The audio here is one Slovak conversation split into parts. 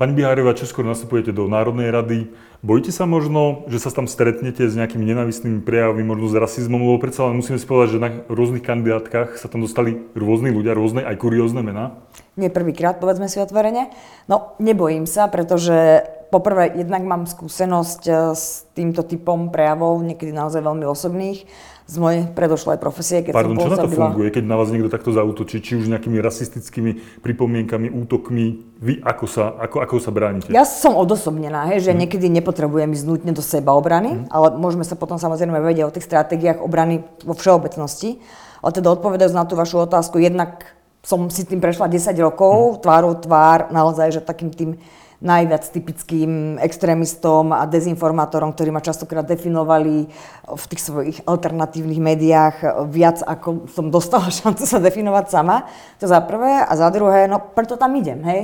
Pani Bihariová, čoskoro nastupujete do Národnej rady. Bojíte sa možno, že sa tam stretnete s nejakými nenávistnými prejavmi, možno s rasizmom, lebo predsa len musíme si povedať, že na rôznych kandidátkach sa tam dostali rôzni ľudia, rôzne aj kuriózne mená? Nie prvýkrát, povedzme si otvorene. No, nebojím sa, pretože poprvé, jednak mám skúsenosť s týmto typom prejavov, niekedy naozaj veľmi osobných, z mojej predošlej profesie, keď som pôsobila. Pardon, čo na to funguje, keď na vás niekto takto zaútočí, či už nejakými rasistickými pripomienkami, útokmi? Vy ako sa bránite? Ja som odosobnená, hej, že niekedy nepotrebujem ísť nutne do sebaobrany, ale môžeme sa potom samozrejme vedieť o tých stratégiách obrany vo všeobecnosti. Ale teda odpovedajúc na tú vašu otázku, jednak som si tým prešla 10 rokov, tvárou tvár, naozaj, že takým tým najviac typickým extrémistom a dezinformátorom, ktorí ma častokrát definovali v tých svojich alternatívnych médiách viac, ako som dostala šancu sa definovať sama. To za prvé. A za druhé, no preto tam idem, hej.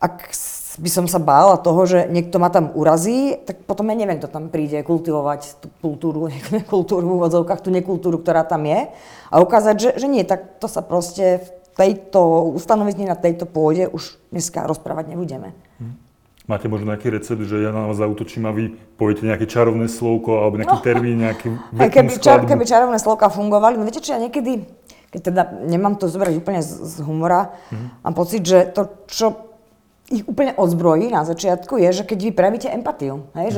Ak by som sa bála toho, že niekto ma tam urazí, tak potom ja neviem, kto tam príde kultivovať tú kultúru v odzovkách, tú nekultúru, ktorá tam je. A ukázať, že nie, tak to sa proste v tejto ustanovení na tejto pôde už dneska rozprávať nebudeme. Máte možno nejaký recept, že ja na vás zautočím a vy poviete nejaké čarovné slovko alebo nejaký termín, nejaký veknú skladbu? Keby čarovné slovka fungovali, no viete čo, ja niekedy, keď teda nemám to zobrať úplne z humora, mám pocit, že to, čo ich úplne odzbrojí na začiatku, je, že keď vy prejavíte empatiu, hej,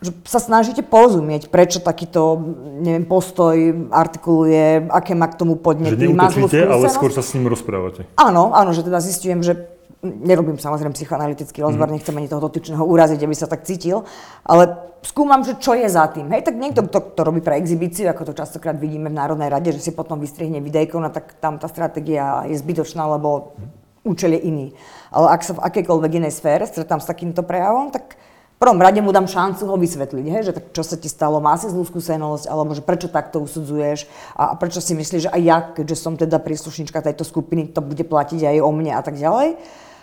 že sa snažíte porozumieť, prečo takýto, neviem, postoj artikuluje, aké má k tomu podnety, má zlú skúsenosť. Že neutočíte, ale skôr sa s ním rozprávate. Áno, že teda zistujem, že nerobím samozrejme psychoanalytický rozbor, nechcem ani toho dotyčného uraziť, aby sa tak cítil, ale skúmam, že čo je za tým. Hej, tak niekto to robí pre exhibíciu, ako to častokrát vidíme v Národnej rade, že si potom vystrihne videjko, no tak tam tá stratégia je zbytočná, lebo účel je iný. Ale ak sa v akejkoľvek inej sfére stretám s takýmto prejavom, tak v prvom rade mu dám šancu ho vysvetliť, hej, že tak čo sa ti stalo, má si zlú skúsenosť, alebo že prečo takto usudzuješ a prečo si myslíš, že aj ja, keďže som teda príslušnička tejto skupiny, to bude platiť aj o mne a tak ďalej.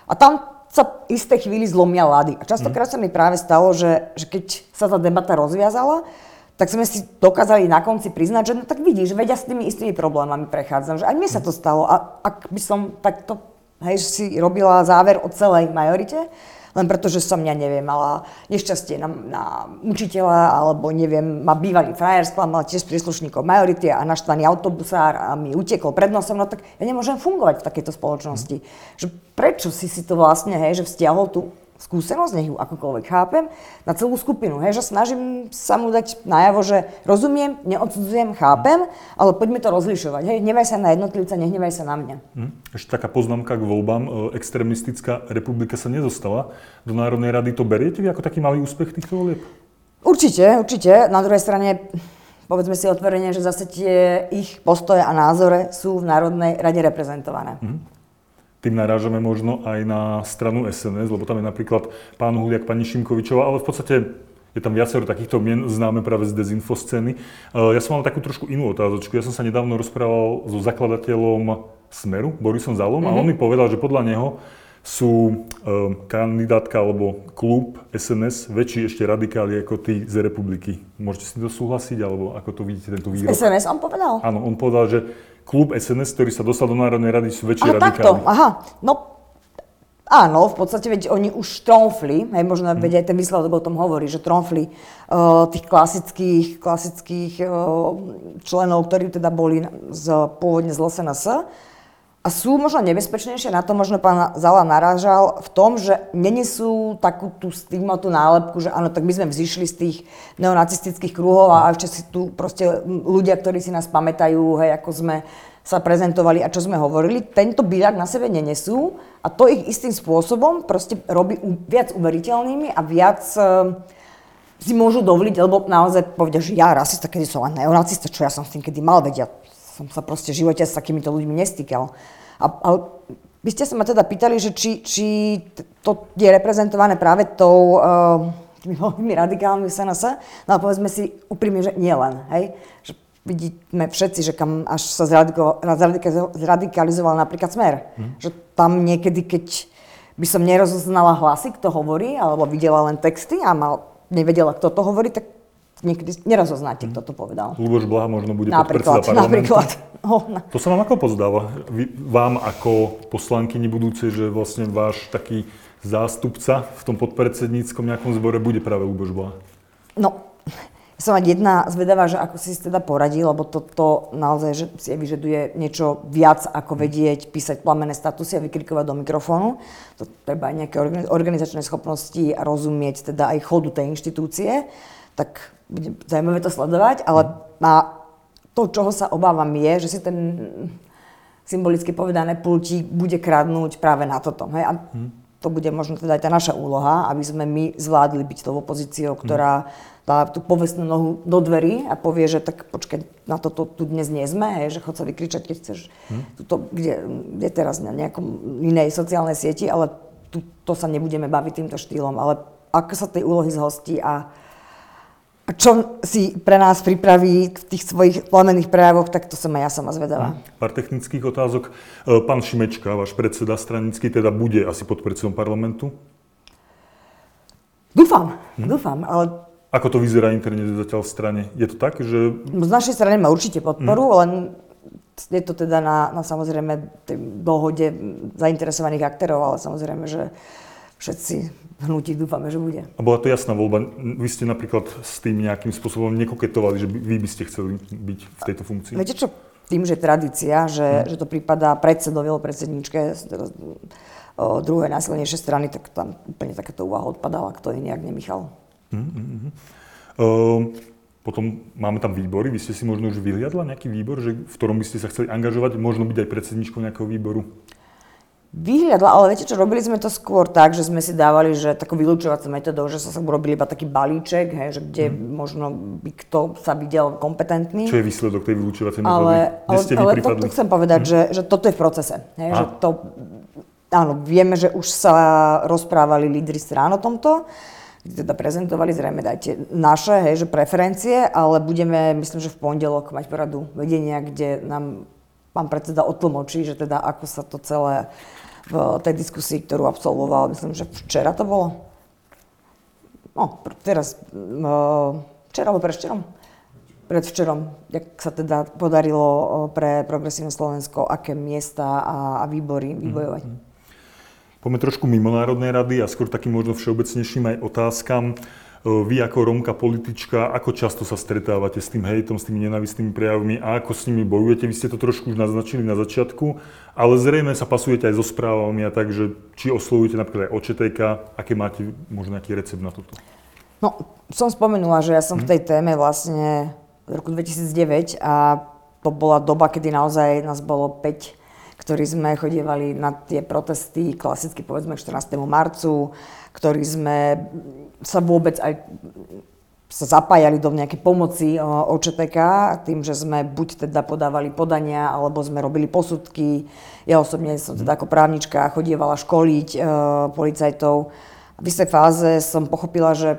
A tam sa isté chvíli zlomia ľady. A častokrát sa mi práve stalo, že keď sa tá debata rozviazala, tak sme si dokázali na konci priznať, že no tak vidíš, vedia s tými istými problémami prechádzam, že aj mne sa to stalo. A ak by som takto, hej, si robila záver o celej majorite, len pretože som, ja neviem, mala nešťastie na učiteľa, alebo neviem, ma bývalý frajer sklamal tiež príslušníkov majority a naštvaný autobusár a mi utekol pred nosom, no tak ja nemôžem fungovať v takejto spoločnosti. Že prečo si to vlastne, hej, že vzťahol tú skúsenosť, nech ju akokoľvek chápem, na celú skupinu, hej, že snažím sa mu dať najavo, že rozumiem, neodsudzujem, chápem, ale poďme to rozlišovať, hej, hnevaj sa na jednotlivca, nehnevaj sa na mňa. Ešte taká poznámka k voľbám, extrémistická republika sa nedostala do Národnej rady, to beriete vy ako taký malý úspech týchto volieb? Určite, na druhej strane, povedzme si otvorene, že zase tie ich postoje a názore sú v Národnej rade reprezentované. Tým narážame možno aj na stranu SNS, lebo tam je napríklad pán Huliak, pani Šimkovičová, ale v podstate je tam viacero takýchto mien známe práve z dezinfoscény. Ja som mal takú trošku inú otázočku. Ja som sa nedávno rozprával so zakladateľom Smeru, Borisom Zalom, a on mi povedal, že podľa neho sú kandidátka alebo klub SNS väčší ešte radikáli ako tí z republiky. Môžete si to súhlasiť, alebo ako to vidíte tento výrok? SNS on povedal? Áno, on povedal, že klub SNS, ktorý sa dostal do Národnej rady, sú väčšie radikáli. No áno, v podstate veď oni už tromfli, hej, možno veď aj ten výsledok o tom hovorí, že tromfli tých klasických členov, ktorí teda boli pôvodne z SNS. A sú možno nebezpečnejšie, na to možno pán Zala narážal, v tom, že nenesú takú tú stigmatu, nálepku, že áno, tak my sme vzišli z tých neonacistických kruhov a ešte si tu proste ľudia, ktorí si nás pamätajú, hej, ako sme sa prezentovali a čo sme hovorili, tento byľak na sebe nenesú a to ich istým spôsobom proste robí viac uveriteľnými a viac si môžu dovoliť, lebo naozaj povedia, že ja rasista, kedy som neonacista, čo ja som s tým kedy mal vedia. Som sa proste v živote s takýmito ľuďmi nestýkal. Ale vy ste sa ma teda pýtali, že či to je reprezentované práve tými veľmi radikálnymi SNS, no a povedzme si úprimne, že nie len, hej. Že vidíme všetci, že kam až sa zradikalizoval napríklad Smer. Že tam niekedy, keď by som nerozoznala hlasy, kto hovorí, alebo videla len texty a nevedela, kto to hovorí, tak niekedy nerozoznáte, kto to povedal. Ľuboš Blaha možno bude podpredseda parlamentu. Napríklad. To sa vám ako pozdáva? Vám ako poslankyni budúcej, že vlastne váš taký zástupca v tom podpredsedníckom nejakom zbore bude práve Ľuboš Blaha? No, som aj jedna zvedavá, že ako si teda poradí, lebo toto naozaj že si vyžaduje niečo viac, ako vedieť písať plamenné statusy a vykrikovať do mikrofónu. To treba aj nejaké organizačné schopnosti a rozumieť teda aj chodu tej inštitúcie. Tak bude zaujímavé to sledovať, ale to, čoho sa obávam, je, že si ten symbolicky povedané pultík bude kradnúť práve na toto. Hej? A to bude možno teda aj tá naša úloha, aby sme my zvládli byť tou opozíciou, ktorá dá tú povestnú nohu do dverí a povie, že tak počkaj, na toto tu dnes nie sme, hej, že chod sa vykričať, keď chceš, tuto, kde teraz na nejakom inej sociálnej sieti, ale to sa nebudeme baviť týmto štýlom. Ale ako sa tej úlohy zhostí a čo si pre nás pripraví v tých svojich plamenných prejavoch, tak to som aj ja sama zvedavá. Pár technických otázok. Pán Šimečka, váš predseda stranický, teda bude asi podpredsedom parlamentu? Dúfam, ale... Ako to vyzerá interne zatiaľ v strane? Je to tak, že... Z našej strany má určite podporu, len je to teda na samozrejme dohode zainteresovaných aktérov, ale samozrejme, že všetci hnutí dúfame, že bude. A bola to jasná voľba. Vy ste napríklad s tým nejakým spôsobom nekoketovali, že vy by ste chceli byť v tejto funkcii? Viete čo? Tým, že je tradícia, že to prípada predsedovi alebo predsedničke druhej najsilnejšej strany, tak tam úplne takáto úvaha odpadala, kto iný ako Michal. Potom máme tam výbory. Vy ste si možno už vyhliadla nejaký výbor, že v ktorom by ste sa chceli angažovať, možno byť aj predsedničkou nejakého výboru? Vyhliadla, ale viete čo, robili sme to skôr tak, že sme si dávali, že takú vylúčovacú metodou, že sa urobili iba taký balíček, hej, že kde možno by kto sa videl kompetentný. Čo je výsledok tej vylúčovacej metódy? Ale to chcem povedať, že toto je v procese. Hej, že to, áno, vieme, že už sa rozprávali lídri strán o tomto. Teda prezentovali zrejme dajte naše, hej, že preferencie, ale budeme, myslím, že v pondelok mať poradu vedenia, kde nám pán predseda otlmočí, že teda ako sa to celé v tej diskusii, ktorú absolvoval, myslím, že včera to bolo. No, včera alebo predvčerom? Predvčerom, jak sa teda podarilo pre Progresívne Slovensko, aké miesta a výbory vybojovať. Poďme trošku mimo Národnej rady a skôr takým možno všeobecnejším aj otázkam. Vy ako Rómka politička, ako často sa stretávate s tým hejtom, s tými nenávistnými prejavmi a ako s nimi bojujete? Vy ste to trošku už naznačili na začiatku, ale zrejme sa pasujete aj so správami a tak, že či oslovujete napríklad aj OČTK, aké máte možno nejaký recept na toto? No, som spomenula, že ja som v tej téme vlastne v roku 2009 a to bola doba, kedy naozaj nás bolo 5, ktorí sme chodievali na tie protesty, klasicky povedzme 14. marcu, ktorí sme sa vôbec aj sa zapájali do nejakej pomoci OČTK tým, že sme buď teda podávali podania, alebo sme robili posudky. Ja osobne som teda ako právnička chodievala školiť policajtov. V istej fáze som pochopila, že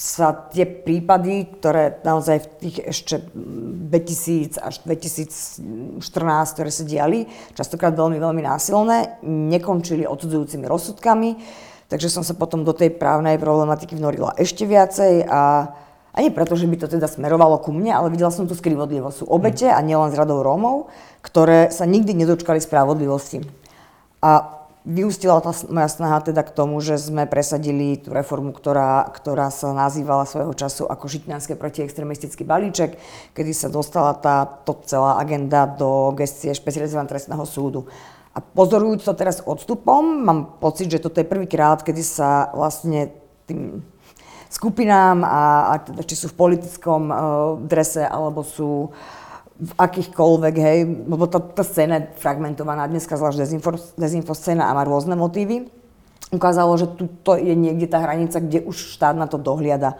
sa tie prípady, ktoré naozaj v tých ešte 2000 až 2014, ktoré sa diali, častokrát veľmi násilné, nekončili odsudzujúcimi rozsudkami, takže som sa potom do tej právnej problematiky vnorila ešte viacej a nie preto, že by to teda smerovalo ku mne, ale videla som tú skrivodlivosť u obete a nielen s radou Rómov, ktoré sa nikdy nedočkali spravodlivosti. A vyústila tá moja snaha teda k tomu, že sme presadili tú reformu, ktorá sa nazývala svojho času ako šitňanský protiextremistický balíček, kedy sa dostala táto celá agenda do gestie špecializovaného trestného súdu. A pozorujúc to teraz odstupom, mám pocit, že toto je prvýkrát, kedy sa vlastne tým skupinám, a teda či sú v politickom drese, alebo sú v akýchkoľvek, hej, lebo tá scéna je fragmentovaná, dneska zvlášť dezinfo scéna a má rôzne motívy, ukázalo, že tuto je niekde tá hranica, kde už štát na to dohliada.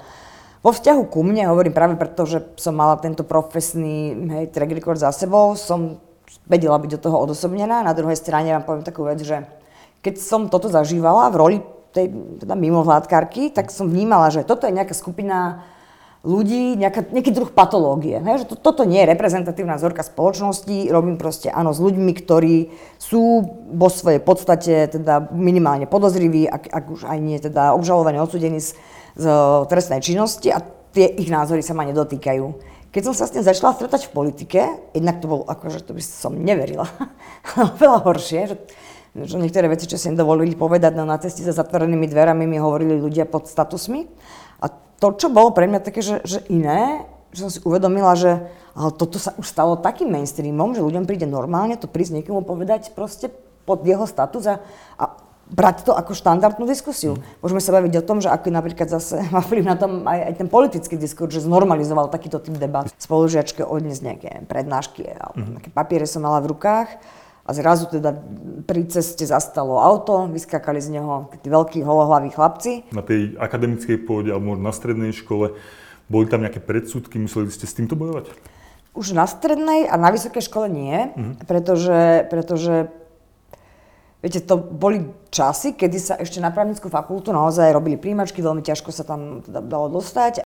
Vo vzťahu ku mne, hovorím práve preto, že som mala tento profesný, hej, track record za sebou, som vedela byť od toho odosobnená. Na druhej strane vám poviem takú vec, že keď som toto zažívala v roli tej teda mimovládkarky, tak som vnímala, že toto je nejaká skupina ľudí, nejaký druh patológie. Hej? Že toto nie je reprezentatívna vzorka spoločnosti, robím proste áno s ľuďmi, ktorí sú vo svojej podstate teda minimálne podozriví, ak už aj nie teda obžalovaní, odsúdení z trestnej činnosti a tie ich názory sa ma nedotýkajú. Keď som sa s tým začala stretať v politike, jednak to bolo akože, to by som neverila, ale veľa horšie, že Niektoré veci, čo si im dovolili povedať, no na ceste za zatvorenými dverami mi hovorili ľudia pod statusmi. A to, čo bolo pre mňa také, že iné, že som si uvedomila, že ale toto sa už stalo takým mainstreamom, že ľuďom príde normálne to prísť niekomu povedať proste pod jeho status a brať to ako štandardnú diskusiu. Môžeme sa baviť o tom, že ako napríklad zase má vplyv na tom aj ten politický diskurs, že znormalizoval takýto typ debat. Spolužiačke odniesť nejaké prednášky, alebo také papiere som mala v rukách a zrazu teda pri ceste zastalo auto, vyskákali z neho tí veľkí holohlaví chlapci. Na tej akademickej pôde alebo na strednej škole boli tam nejaké predsudky, museli ste s týmto bojovať? Už na strednej a na vysokej škole nie, pretože viete, to boli časy, kedy sa ešte na právnickú fakultu naozaj robili príjmačky, veľmi ťažko sa tam dalo dostať.